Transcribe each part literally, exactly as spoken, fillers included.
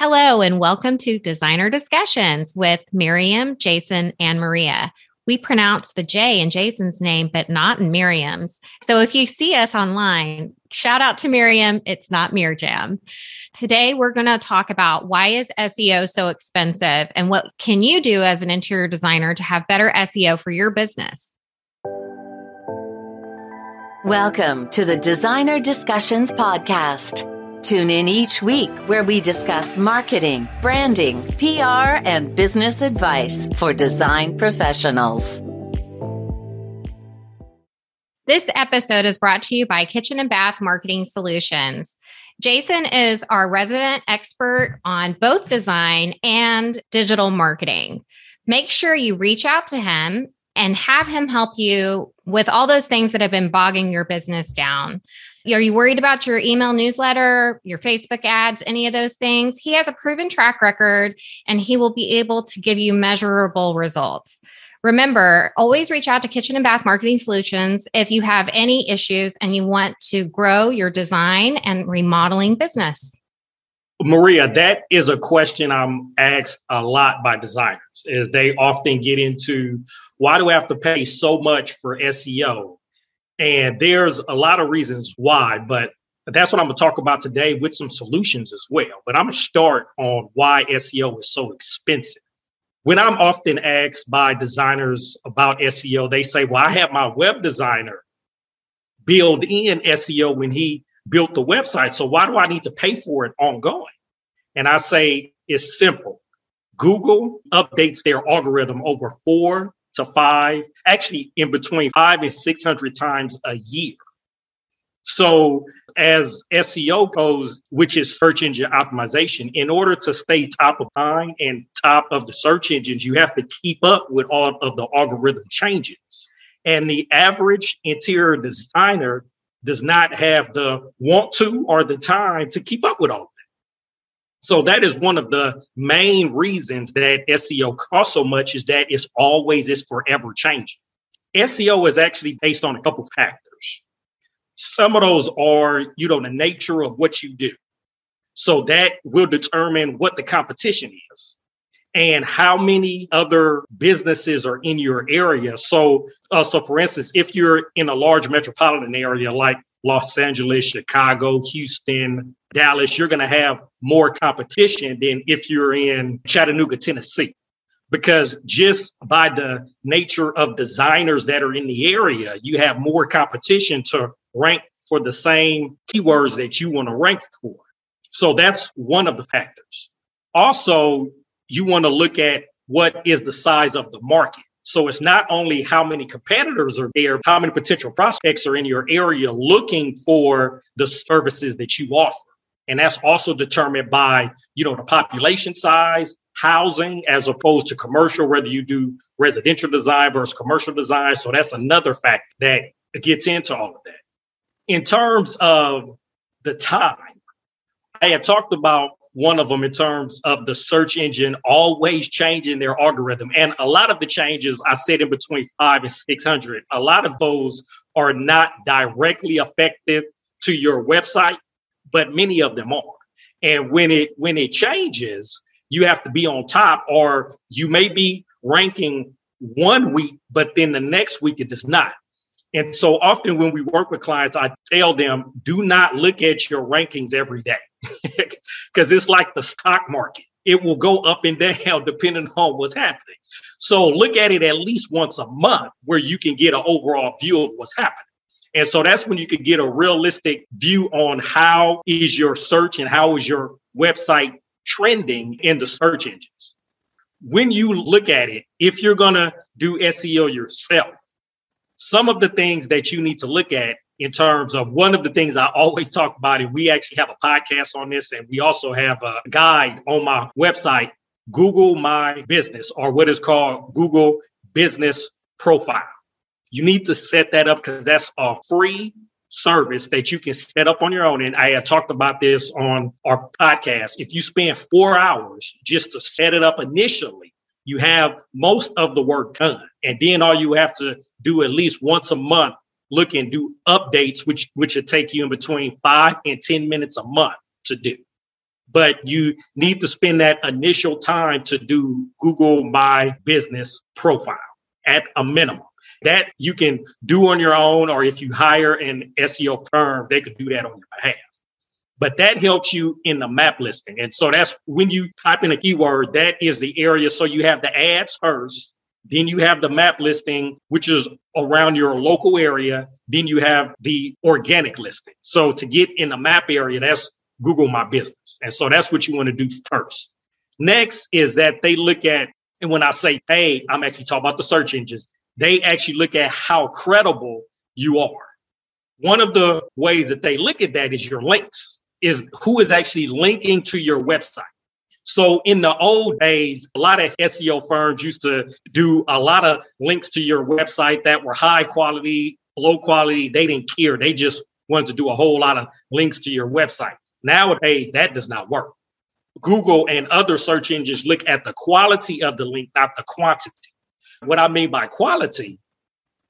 Hello, and welcome to Designer Discussions with Miriam, Jason, and Maria. We pronounce the J in Jason's name, but not in Miriam's. So if you see us online, shout out to Miriam. It's not Mirjam. Today, we're going to talk about why is S E O so expensive and what can you do as an interior designer to have better S E O for your business? Welcome to the Designer Discussions Podcast. Tune in each week where we discuss marketing, branding, P R, and business advice for design professionals. This episode is brought to you by Kitchen and Bath Marketing Solutions. Jason is our resident expert on both design and digital marketing. Make sure you reach out to him and have him help you with all those things that have been bogging your business down. Are you worried about your email newsletter, your Facebook ads, any of those things? He has a proven track record and he will be able to give you measurable results. Remember, always reach out to Kitchen and Bath Marketing Solutions if you have any issues and you want to grow your design and remodeling business. Maria, that is a question I'm asked a lot by designers, is they often get into, why do I have to pay so much for S E O? And there's a lot of reasons why, but that's what I'm going to talk about today with some solutions as well. But I'm going to start on why S E O is so expensive. When I'm often asked by designers about S E O, they say, well, I had my web designer build in S E O when he built the website. So why do I need to pay for it ongoing? And I say it's simple. Google updates their algorithm over four to five, actually in between five and six hundred times a year. So as S E O goes, which is search engine optimization, in order to stay top of mind and top of the search engines, you have to keep up with all of the algorithm changes. And the average interior designer does not have the want to or the time to keep up with all of that. So that is one of the main reasons that S E O costs so much, is that it's always, it's forever changing. S E O is actually based on a couple of factors. Some of those are, you know, the nature of what you do. So that will determine what the competition is and how many other businesses are in your area. So, uh, so for instance, if you're in a large metropolitan area like Los Angeles, Chicago, Houston, Dallas, you're going to have more competition than if you're in Chattanooga, Tennessee, because just by the nature of designers that are in the area, you have more competition to rank for the same keywords that you want to rank for. So that's one of the factors. Also, you want to look at what is the size of the market. So it's not only how many competitors are there, how many potential prospects are in your area looking for the services that you offer. And that's also determined by, you know, the population size, housing, as opposed to commercial, whether you do residential design versus commercial design. So that's another fact that gets into all of that. In terms of the time, I had talked about one of them in terms of the search engine always changing their algorithm. And a lot of the changes, I said in between five and six hundred, a lot of those are not directly effective to your website, but many of them are. And when it when it changes, you have to be on top, or you may be ranking one week, but then the next week it does not. And so often when we work with clients, I tell them, do not look at your rankings every day. Because it's like the stock market. It will go up and down depending on what's happening. So look at it at least once a month where you can get an overall view of what's happening. And so that's when you can get a realistic view on how is your search and how is your website trending in the search engines. When you look at it, if you're going to do S E O yourself, some of the things that you need to look at in terms of, one of the things I always talk about, and we actually have a podcast on this, and we also have a guide on my website, Google My Business, or what is called Google Business Profile. You need to set that up because that's a free service that you can set up on your own. And I had talked about this on our podcast. If you spend four hours just to set it up initially, you have most of the work done. And then all you have to do at least once a month, look and do updates, which, which would take you in between five and ten minutes a month to do. but you need to spend that initial time to do Google My Business profile at a minimum. That you can do on your own, or if you hire an S E O firm, they could do that on your behalf. But that helps you in the map listing. And so that's when you type in a keyword, that is the area. So you have the ads first, then you have the map listing, which is around your local area. Then you have the organic listing. So to get in the map area, that's Google My Business. And so that's what you want to do first. Next is that they look at, and when I say they, I'm actually talking about the search engines. They actually look at how credible you are. One of the ways that they look at that is your links, is who is actually linking to your website. So in the old days, a lot of S E O firms used to do a lot of links to your website that were high quality, low quality. They didn't care. They just wanted to do a whole lot of links to your website. Nowadays, that does not work. Google and other search engines look at the quality of the link, not the quantity. What I mean by quality,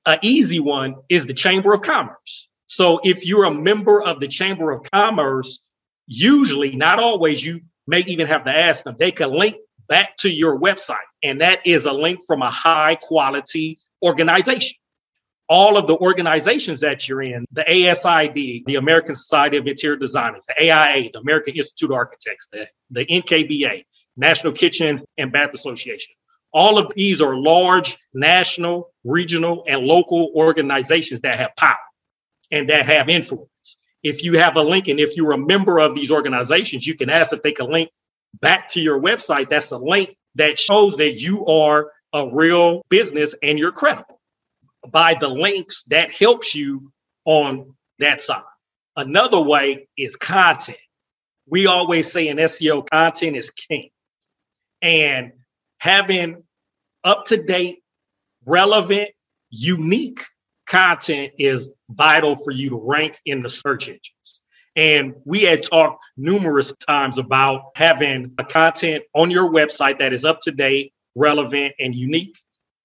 an easy one is the Chamber of Commerce. So if you're a member of the Chamber of Commerce, usually, not always, you may even have to ask them, they can link back to your website. And that is a link from a high quality organization. All of the organizations that you're in, the A S I D, the American Society of Interior Designers, the A I A, the American Institute of Architects, the, the N K B A, National Kitchen and Bath Association. All of these are large national, regional, and local organizations that have power and that have influence. If you have a link, and if you're a member of these organizations, you can ask if they can link back to your website. That's a link that shows that you are a real business and you're credible. By the links, that helps you on that side. Another way is content. We always say in S E O, content is king. And having up-to-date, relevant, unique content is vital for you to rank in the search engines. And we had talked numerous times about having a content on your website that is up-to-date, relevant, and unique.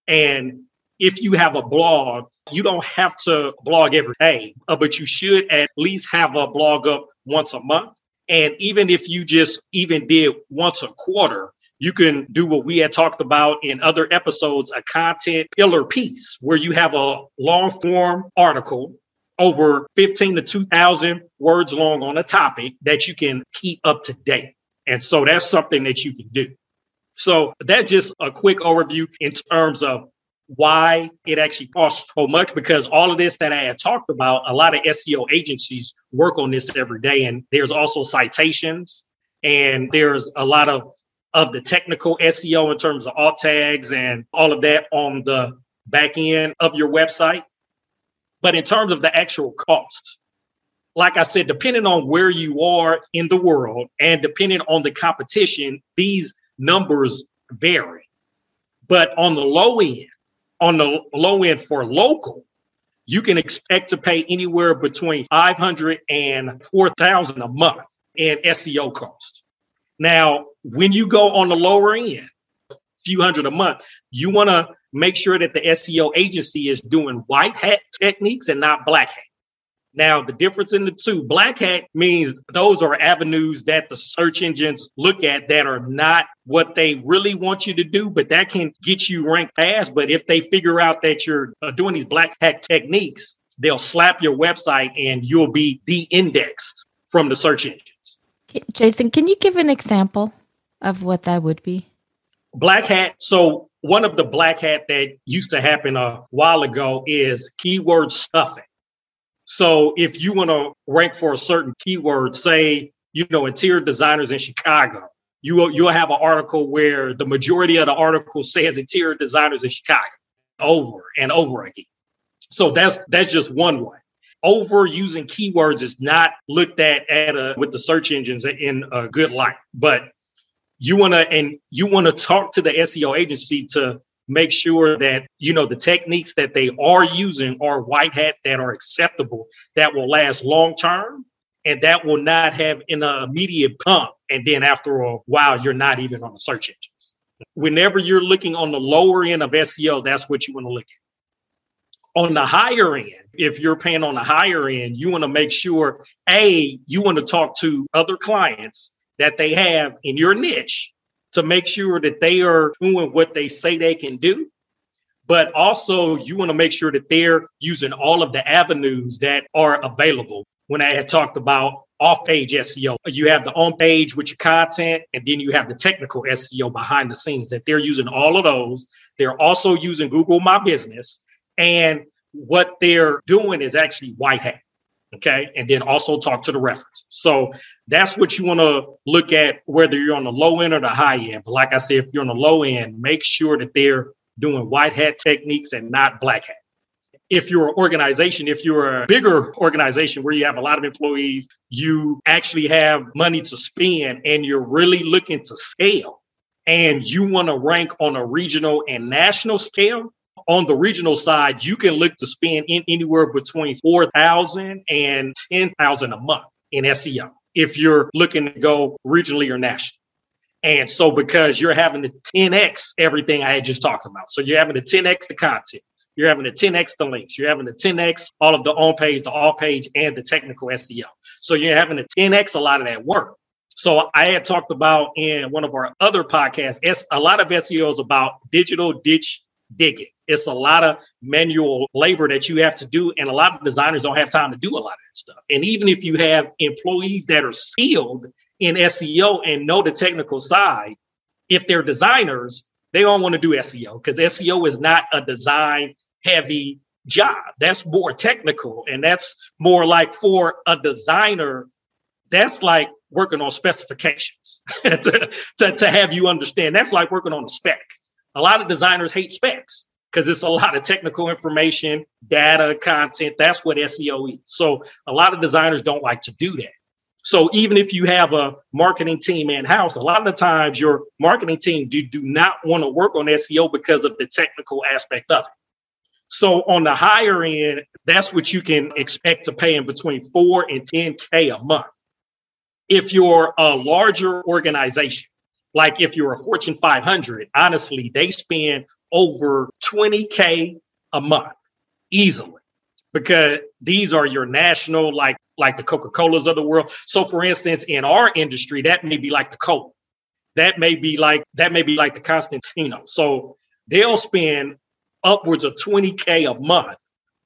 And if you have a blog, you don't have to blog every day, but you should at least have a blog up once a month. And even if you just even did once a quarter, you can do what we had talked about in other episodes, a content pillar piece where you have a long form article over fifteen to two thousand words long on a topic that you can keep up to date. And so that's something that you can do. So that's just a quick overview in terms of why it actually costs so much, because all of this that I had talked about, a lot of S E O agencies work on this every day. And there's also citations, and there's a lot of of the technical S E O in terms of alt tags and all of that on the back end of your website. But in terms of the actual cost, like I said, depending on where you are in the world and depending on the competition, these numbers vary. But on the low end, on the low end for local, you can expect to pay anywhere between five hundred dollars and four thousand dollars a month in S E O costs. Now, when you go on the lower end, a few hundred a month, you want to make sure that the S E O agency is doing white hat techniques and not black hat. Now, the difference in the two, black hat means those are avenues that the search engines look at that are not what they really want you to do, but that can get you ranked fast. But if they figure out that you're doing these black hat techniques, they'll slap your website and you'll be de-indexed from the search engine. Jason, can you give an example of what that would be? Black hat. So one of the black hat that used to happen a while ago is keyword stuffing. So if you want to rank for a certain keyword, say, you know, interior designers in Chicago, you will, you'll have an article where the majority of the article says interior designers in Chicago over and over again. So that's that's just one way. Overusing keywords is not looked at at a, with the search engines in a good light, but you want to and you want to talk to the S E O agency to make sure that, you know, the techniques that they are using are white hat, that are acceptable, that will last long term, and that will not have an immediate pump. And then after a while, you're not even on the search engines. Whenever you're looking on the lower end of S E O, that's what you want to look at. On the higher end, if you're paying on the higher end, you want to make sure, A, you want to talk to other clients that they have in your niche to make sure that they are doing what they say they can do. But also you want to make sure that they're using all of the avenues that are available. When I had talked about off-page S E O, you have the on-page with your content, and then you have the technical S E O behind the scenes that they're using all of those. They're also using Google My Business, and what they're doing is actually white hat. Okay. And then also talk to the reference. So that's what you want to look at, whether you're on the low end or the high end. But like I said, if you're on the low end, make sure that they're doing white hat techniques and not black hat. If you're an organization, if you're a bigger organization where you have a lot of employees, you actually have money to spend and you're really looking to scale and you want to rank on a regional and national scale. On the regional side, you can look to spend in anywhere between four thousand dollars and ten thousand dollars a month in S E O if you're looking to go regionally or national. And so because you're having to ten X everything I had just talked about. So you're having to ten X the content. You're having to ten X the links. You're having to ten X all of the on-page, the off-page, and the technical S E O. So you're having to ten X a lot of that work. So I had talked about in one of our other podcasts, a lot of S E O is about digital ditch digging. It's a lot of manual labor that you have to do. And a lot of designers don't have time to do a lot of that stuff. And even if you have employees that are skilled in S E O and know the technical side, if they're designers, they don't want to do S E O because S E O is not a design heavy job. That's more technical. And that's more like for a designer, that's like working on specifications to, to, to have you understand. That's like working on a spec. A lot of designers hate specs because it's a lot of technical information, data, content. That's what S E O is. So a lot of designers don't like to do that. So even if you have a marketing team in-house, a lot of the times your marketing team do, do not want to work on S E O because of the technical aspect of it. So on the higher end, that's what you can expect to pay in between four and ten K a month. If you're a larger organization, like if you're a Fortune five hundred, honestly, they spend over twenty K a month easily because these are your national, like like the Coca-Colas of the world. So, for instance, in our industry, that may be like the Coke. That may be like that may be like the Constantino. So they'll spend upwards of twenty K a month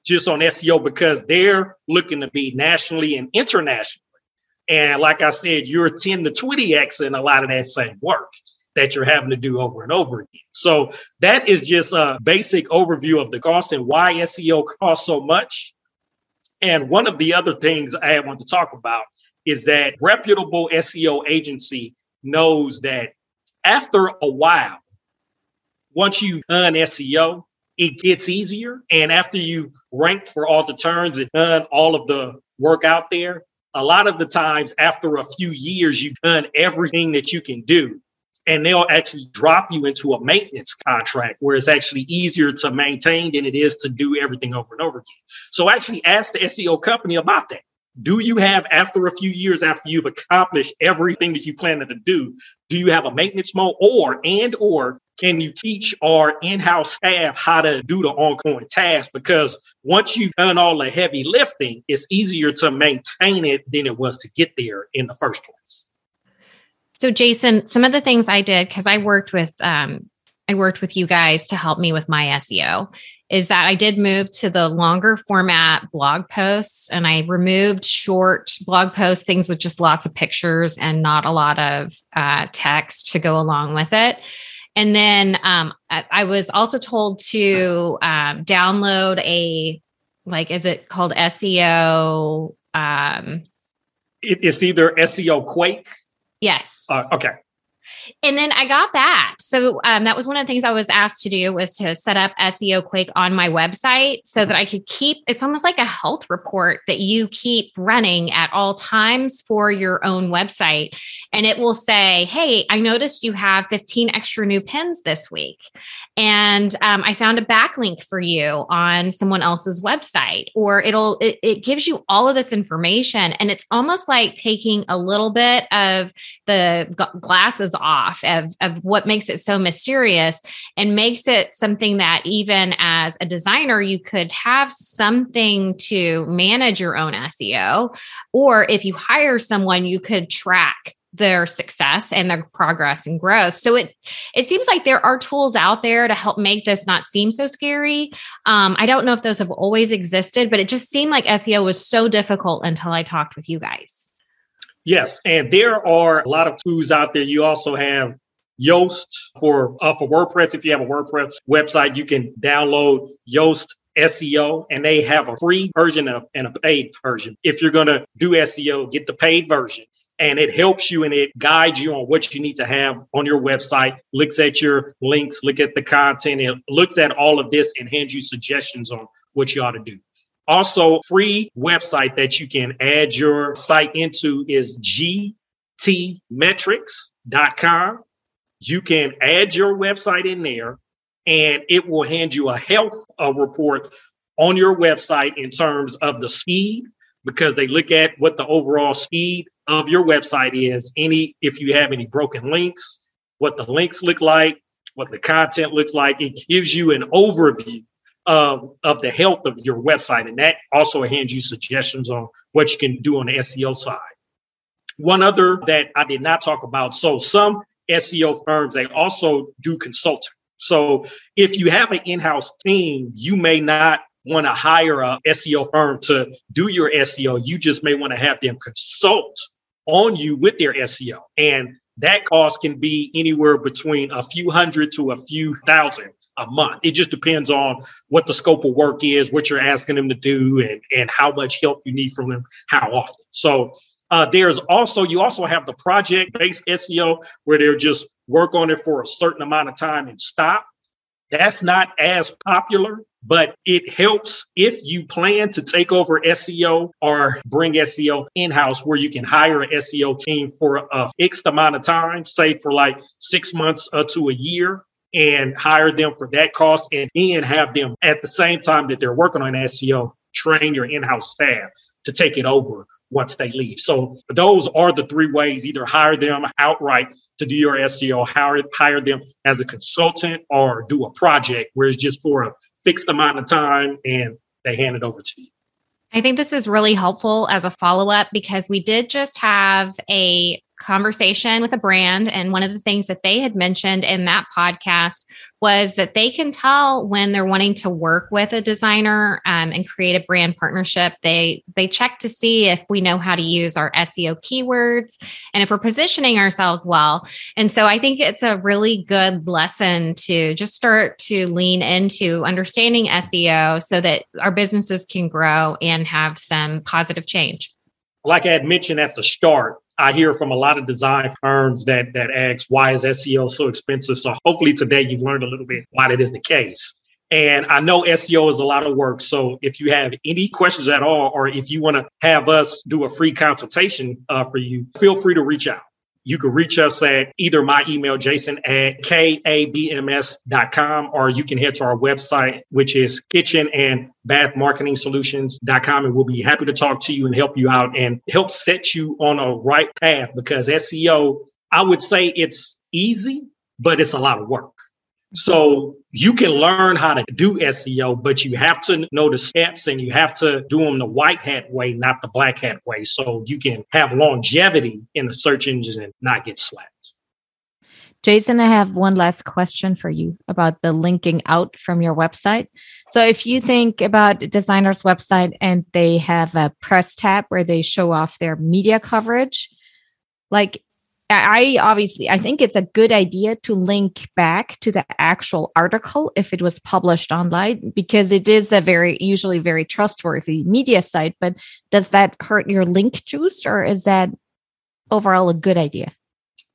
just on S E O because they're looking to be nationally and internationally. And like I said, you're ten to twenty X in a lot of that same work that you're having to do over and over again. So that is just a basic overview of the cost and why S E O costs so much. And one of the other things I want to talk about is that reputable S E O agency knows that after a while, once you've done S E O, it gets easier. And after you've ranked for all the terms and done all of the work out there, a lot of the times after a few years, you've done everything that you can do, and they'll actually drop you into a maintenance contract where it's actually easier to maintain than it is to do everything over and over again. So actually ask the S E O company about that. Do you have, after a few years, after you've accomplished everything that you planned to do, do you have a maintenance mode or, and, or can you teach our in-house staff how to do the ongoing tasks? Because once you've done all the heavy lifting, it's easier to maintain it than it was to get there in the first place. So Jason, some of the things I did, because I worked with, um, I worked with you guys to help me with my S E O, is that I did move to the longer format blog posts, and I removed short blog posts, things with just lots of pictures and not a lot of uh, text to go along with it. And then um, I, I was also told to um, download a, like, is it called S E O? Um, it, it's either S E O Quake. Yes. Uh, okay. And then I got that. So um, that was one of the things I was asked to do, was to set up S E O Quake on my website so that I could keep, it's almost like a health report that you keep running at all times for your own website. And it will say, hey, I noticed you have fifteen extra new pins this week. And um, I found a backlink for you on someone else's website, or it'll, it, it gives you all of this information. And it's almost like taking a little bit of the g- glasses off. Off of, of what makes it so mysterious, and makes it something that even as a designer, you could have something to manage your own S E O. Or if you hire someone, you could track their success and their progress and growth. So it it seems like there are tools out there to help make this not seem so scary. Um, I don't know if those have always existed, but it just seemed like S E O was so difficult until I talked with you guys. Yes, and there are a lot of tools out there. You also have Yoast for uh, for WordPress. If you have a WordPress website, you can download Yoast S E O, and they have a free version of, and a paid version. If you're going to do S E O, get the paid version. And it helps you and it guides you on what you need to have on your website, looks at your links, look at the content, it looks at all of this and hands you suggestions on what you ought to do. Also, free website that you can add your site into is g t metrics dot com. You can add your website in there and it will hand you a health a report on your website in terms of the speed, because they look at what the overall speed of your website is, any, if you have any broken links, what the links look like, what the content looks like. It gives you an overview of, of the health of your website. And that also hands you suggestions on what you can do on the S E O side. One other that I did not talk about. So some S E O firms, they also do consulting. So if you have an in-house team, you may not want to hire a S E O firm to do your S E O. You just may want to have them consult on you with their S E O. And that cost can be anywhere between a few hundred to a few thousand a month. It just depends on what the scope of work is, what you're asking them to do, and, and how much help you need from them, how often. So uh, there's also, you also have the project-based S E O where they'll just work on it for a certain amount of time and stop. That's not as popular, but it helps if you plan to take over S E O or bring S E O in-house, where you can hire an S E O team for a fixed amount of time, say for like six months uh, to a year, and hire them for that cost, and then have them at the same time that they're working on S E O, train your in-house staff to take it over once they leave. So those are the three ways: either hire them outright to do your S E O, hire, hire them as a consultant, or do a project where it's just for a fixed amount of time and they hand it over to you. I think this is really helpful as a follow-up, because we did just have a conversation with a brand, and one of the things that they had mentioned in that podcast was that they can tell when they're wanting to work with a designer um, and create a brand partnership. They they check to see if we know how to use our S E O keywords and if we're positioning ourselves well. And so I think it's a really good lesson to just start to lean into understanding S E O so that our businesses can grow and have some positive change. Like I had mentioned at the start, I hear from a lot of design firms that that ask, why is S E O so expensive? So hopefully today you've learned a little bit why that is the case. And I know S E O is a lot of work. So if you have any questions at all, or if you want to have us do a free consultation uh, for you, feel free to reach out. You can reach us at either my email, Jason at K A B M S dot com, or you can head to our website, which is Kitchen and Bath Marketing Solutions dot com. And we'll be happy to talk to you and help you out and help set you on a right path, because S E O, I would say it's easy, but it's a lot of work. So you can learn how to do S E O, but you have to know the steps and you have to do them the white hat way, not the black hat way. So you can have longevity in the search engine and not get slapped. Jason, I have one last question for you about the linking out from your website. So if you think about a designer's website and they have a press tab where they show off their media coverage, like I obviously, I think it's a good idea to link back to the actual article if it was published online, because it is a very, usually very trustworthy media site. But does that hurt your link juice, or is that overall a good idea?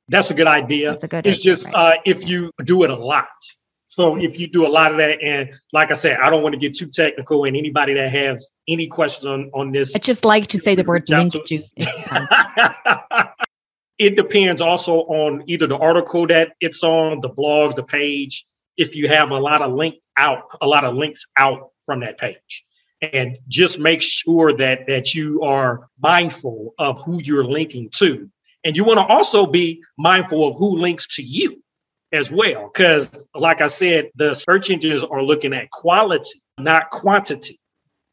That's a good idea. That's a good it's idea, just right? uh, if yeah. you do it a lot. So if you do a lot of that, and like I said, I don't want to get too technical, and anybody that has any questions on, on this. I just like to say the word link juice. It depends also on either the article that it's on, the blog, the page, if you have a lot of link out, a lot of links out from that page. And just make sure that that you are mindful of who you're linking to. And you want to also be mindful of who links to you as well, because like I said, the search engines are looking at quality, not quantity.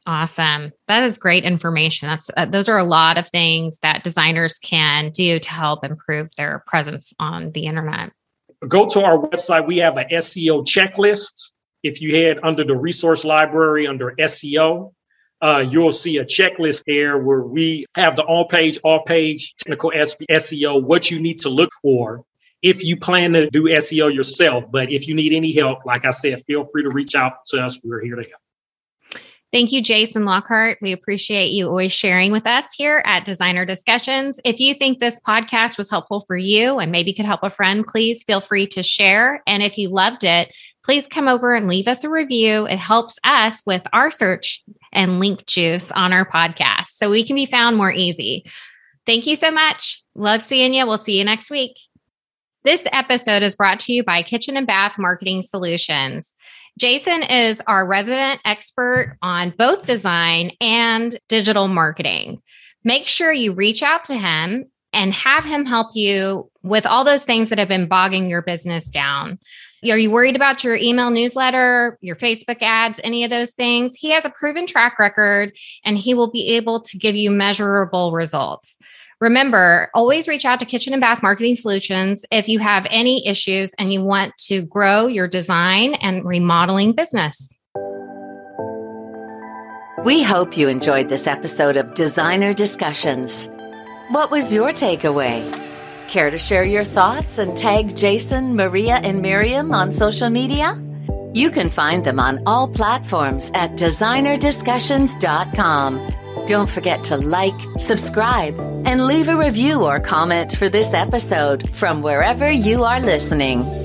Awesome. That is great information. That's uh, those are a lot of things that designers can do to help improve their presence on the internet. Go to our website. We have an S E O checklist. If you head under the resource library under S E O, uh, you'll see a checklist there where we have the on-page, off-page, technical S E O, what you need to look for if you plan to do S E O yourself. But if you need any help, like I said, feel free to reach out to us. We're here to help. Thank you, Jason Lockhart. We appreciate you always sharing with us here at Designer Discussions. If you think this podcast was helpful for you and maybe could help a friend, please feel free to share. And if you loved it, please come over and leave us a review. It helps us with our search and link juice on our podcast so we can be found more easy. Thank you so much. Love seeing you. We'll see you next week. This episode is brought to you by Kitchen and Bath Marketing Solutions. Jason is our resident expert on both design and digital marketing. Make sure you reach out to him and have him help you with all those things that have been bogging your business down. Are you worried about your email newsletter, your Facebook ads, any of those things? He has a proven track record and he will be able to give you measurable results. Remember, always reach out to Kitchen and Bath Marketing Solutions if you have any issues and you want to grow your design and remodeling business. We hope you enjoyed this episode of Designer Discussions. What was your takeaway? Care to share your thoughts and tag Jason, Maria, and Miriam on social media? You can find them on all platforms at designer discussions dot com. Don't forget to like, subscribe, and leave a review or comment for this episode from wherever you are listening.